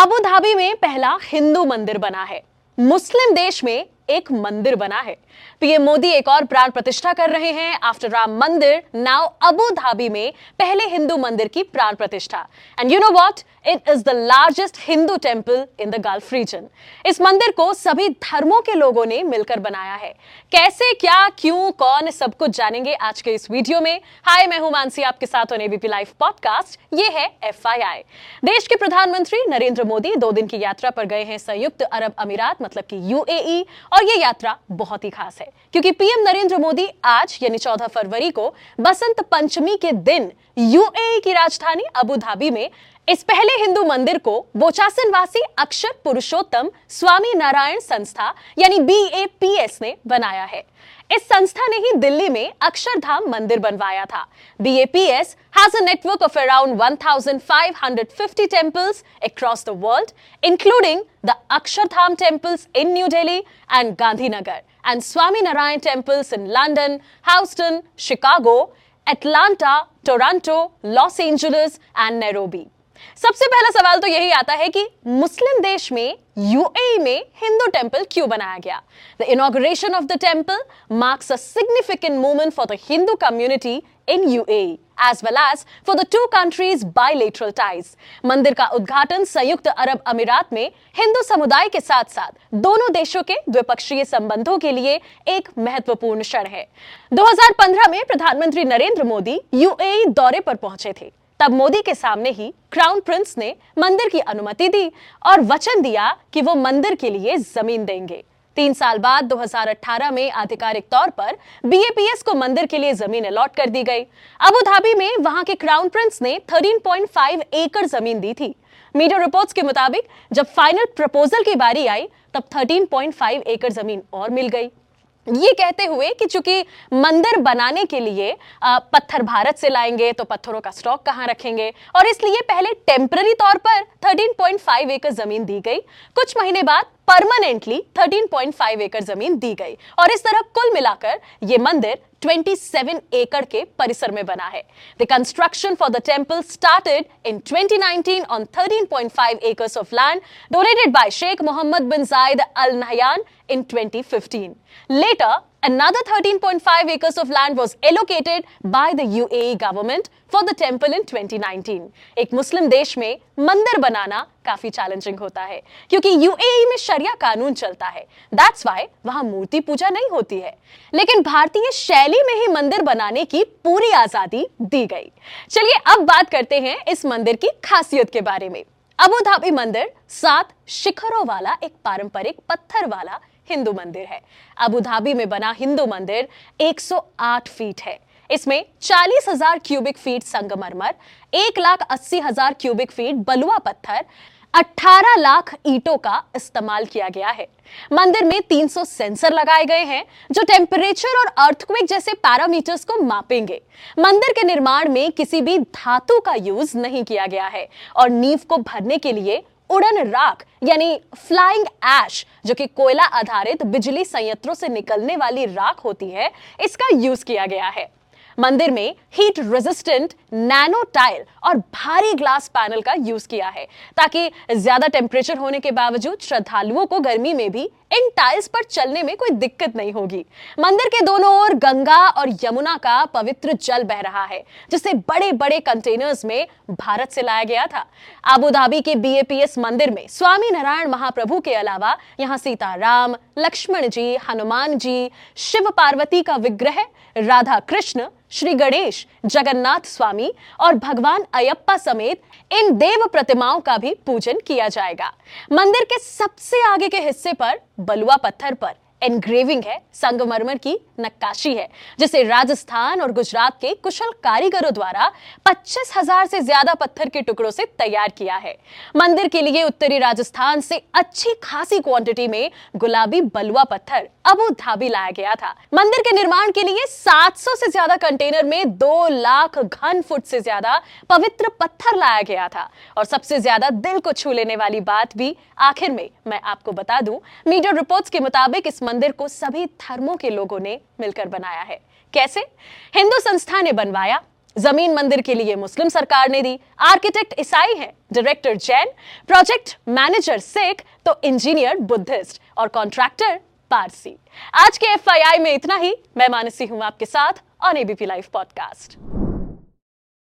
Abu Dhabi में पहला हिंदू मंदिर बना है, मुस्लिम देश में एक मंदिर बना है। पीएम मोदी एक और प्राण प्रतिष्ठा कर रहे हैं। आफ्टर राम मंदिर, नाउ अबू धाबी में पहले हिंदू मंदिर की प्राण प्रतिष्ठा। And you know what, it is the largest Hindu temple in the Gulf region. इस मंदिर को सभी धर्मों के लोगों ने मिलकर बनाया है। कैसे, क्या, क्यों, कौन, सब कुछ जानेंगे आज के इस वीडियो में। हाय, मैं हूं मानसी, आपके साथ ऑन एबीपी लाइव पॉडकास्ट। ये है FII। देश के प्रधानमंत्री नरेंद्र मोदी 2 दिन की यात्रा पर गए हैं संयुक्त अरब अमीरात, मतलब कि UAE। और ये यात्रा बहुत ही खास है क्योंकि पीएम नरेंद्र मोदी आज यानी 14 फरवरी को बसंत पंचमी के दिन UAE की राजधानी अबू धाबी में इस पहले हिंदू मंदिर को बोचासनवासी अक्षर पुरुषोत्तम स्वामीनारायण संस्था यानी BAPS ने बनाया है। इस संस्था ने ही दिल्ली में अक्षरधाम मंदिर बनवाया था। BAPS has a network of around 1550 temples across the world, including the Akshardhaam temples in New Delhi and Gandhinagar, and Swaminarayan temples in London, Houston, Chicago, Atlanta, Toronto, Los Angeles and Nairobi. सबसे पहला सवाल तो यही आता है कि मुस्लिम देश में UAE में हिंदू टेंपल क्यों बनाया गया? The inauguration of the temple marks a significant moment for the Hindu community in UAE as well as for the two countries' bilateral ties. मंदिर का उद्घाटन संयुक्त अरब अमीरात में हिंदू समुदाय के साथ साथ दोनों देशों के द्विपक्षीय संबंधों के लिए एक महत्वपूर्ण क्षण है। 2015 में प्रधानमंत्री नरेंद्र मोदी UAE दौरे पर पहुंचे थे। तब मोदी के सामने ही क्राउन प्रिंस ने मंदिर की अनुमति दी और वचन दिया कि वो मंदिर के लिए जमीन देंगे। 3 साल बाद 2018 में आधिकारिक तौर पर BAPS को मंदिर के लिए जमीन अलॉट कर दी गई। अबू धाबी में वहां के क्राउन प्रिंस ने 13.5 एकड़ जमीन दी थी। मीडिया रिपोर्ट्स के मुताबिक जब फाइनल प्रपोजल की बारी आई तब 13.5 एकड़ जमीन और मिल गई। ये कहते हुए कि चूंकि मंदिर बनाने के लिए पत्थर भारत से लाएंगे तो पत्थरों का स्टॉक कहां रखेंगे, और इसलिए पहले टेम्पररी तौर पर 13.5 एकड़ जमीन दी गई। कुछ महीने बाद परमानेंटली 13.5 एकड़ जमीन दी गई और इस तरह कुल मिलाकर ये मंदिर 27 एकड़ के परिसर में बना है। The construction for the temple started in 2019 on 13.5 acres of land donated by Sheikh Mohammad Bin Zayed Al Nahyan in 2015. Later, another 13.5 acres of land was allocated by the UAE government for the temple in 2019. एक मुस्लिम देश में मंदिर बनाना काफी challenging होता है क्योंकि UAE में शरिया कानून चलता है। That's why वहां मूर्ति पूजा नहीं होती है, लेकिन भारतीय शैली में ही मंदिर बनाने की पूरी आजादी दी गई। चलिए अब बात करते हैं इस मंदिर की खासियत के बारे में। अबू धाबी मंदिर 7 शिखरों वाला एक पारंपरिक पत्थर वाला हिंदू मंदिर है। अबू धाबी में बना हिंदू मंदिर 108 फीट है। इसमें 40,000 क्यूबिक फीट संगमरमर, 1,80,000 क्यूबिक फीट बलुआ पत्थर, 18 लाख ईंटों का इस्तेमाल किया गया है। मंदिर में 300 सेंसर लगाए गए हैं जो टेम्परेचर और अर्थक्वेक जैसे पैरामीटर्स को मापेंगे। मंदिर के निर्माण में किसी भी धातु का यूज नहीं किया गया है और नींव को भरने के लिए उड़न राख यानी फ्लाइंग ऐश, जो कि कोयला आधारित बिजली संयंत्रों से निकलने वाली राख होती है, इसका यूज किया गया है। मंदिर में हीट रेजिस्टेंट नैनो टाइल और भारी ग्लास पैनल का यूज किया है ताकि ज्यादा टेम्परेचर होने के बावजूद श्रद्धालुओं को गर्मी में भी इन टाइल्स पर चलने में कोई दिक्कत नहीं होगी। मंदिर के दोनों ओर गंगा और यमुना का पवित्र जल बह रहा है जिसे बड़े बड़े कंटेनर्स में भारत से लाया गया था। अबू धाबी के BAPS मंदिर में स्वामीनारायण महाप्रभु के अलावा यहाँ सीताराम, लक्ष्मण जी, हनुमान जी, शिव पार्वती का विग्रह, राधा कृष्ण, श्री गणेश, जगन्नाथ स्वामी और भगवान अयप्पा समेत इन देव प्रतिमाओं का भी पूजन किया जाएगा। मंदिर के सबसे आगे के हिस्से पर बलुआ पत्थर पर एनग्रेविंग है, संगमरमर की नक्काशी है, जिसे राजस्थान और गुजरात के कुशल कारीगरों द्वारा 25,000 से ज्यादा पत्थर के टुकड़ों से तैयार किया है। मंदिर के लिए उत्तरी राजस्थान से अच्छी खासी क्वांटिटी में गुलाबी बलुआ पत्थर अबू धाबी लाया गया था। मंदिर के निर्माण के लिए 700 से ज्यादा कंटेनर में 2 लाख घन फुट से ज्यादा पवित्र पत्थर लाया गया था। और सबसे ज्यादा दिल को छू लेने वाली बात भी आखिर में मैं आपको बता दूं, मीडिया रिपोर्ट्स के मुताबिक इस मंदिर को सभी धर्मों के लोगों ने मिलकर बनाया है। कैसे? हिंदू संस्था ने बनवाया, जमीन मंदिर के लिए मुस्लिम सरकार ने दी, आर्किटेक्ट ईसाई हैं, director Jain, project manager Sikh, तो इंजीनियर बुद्धिस्ट और कॉन्ट्रैक्टर पारसी। आज के FII में इतना ही। मैं मानसी हूं आपके साथ ऑन ABP लाइव पॉडकास्ट।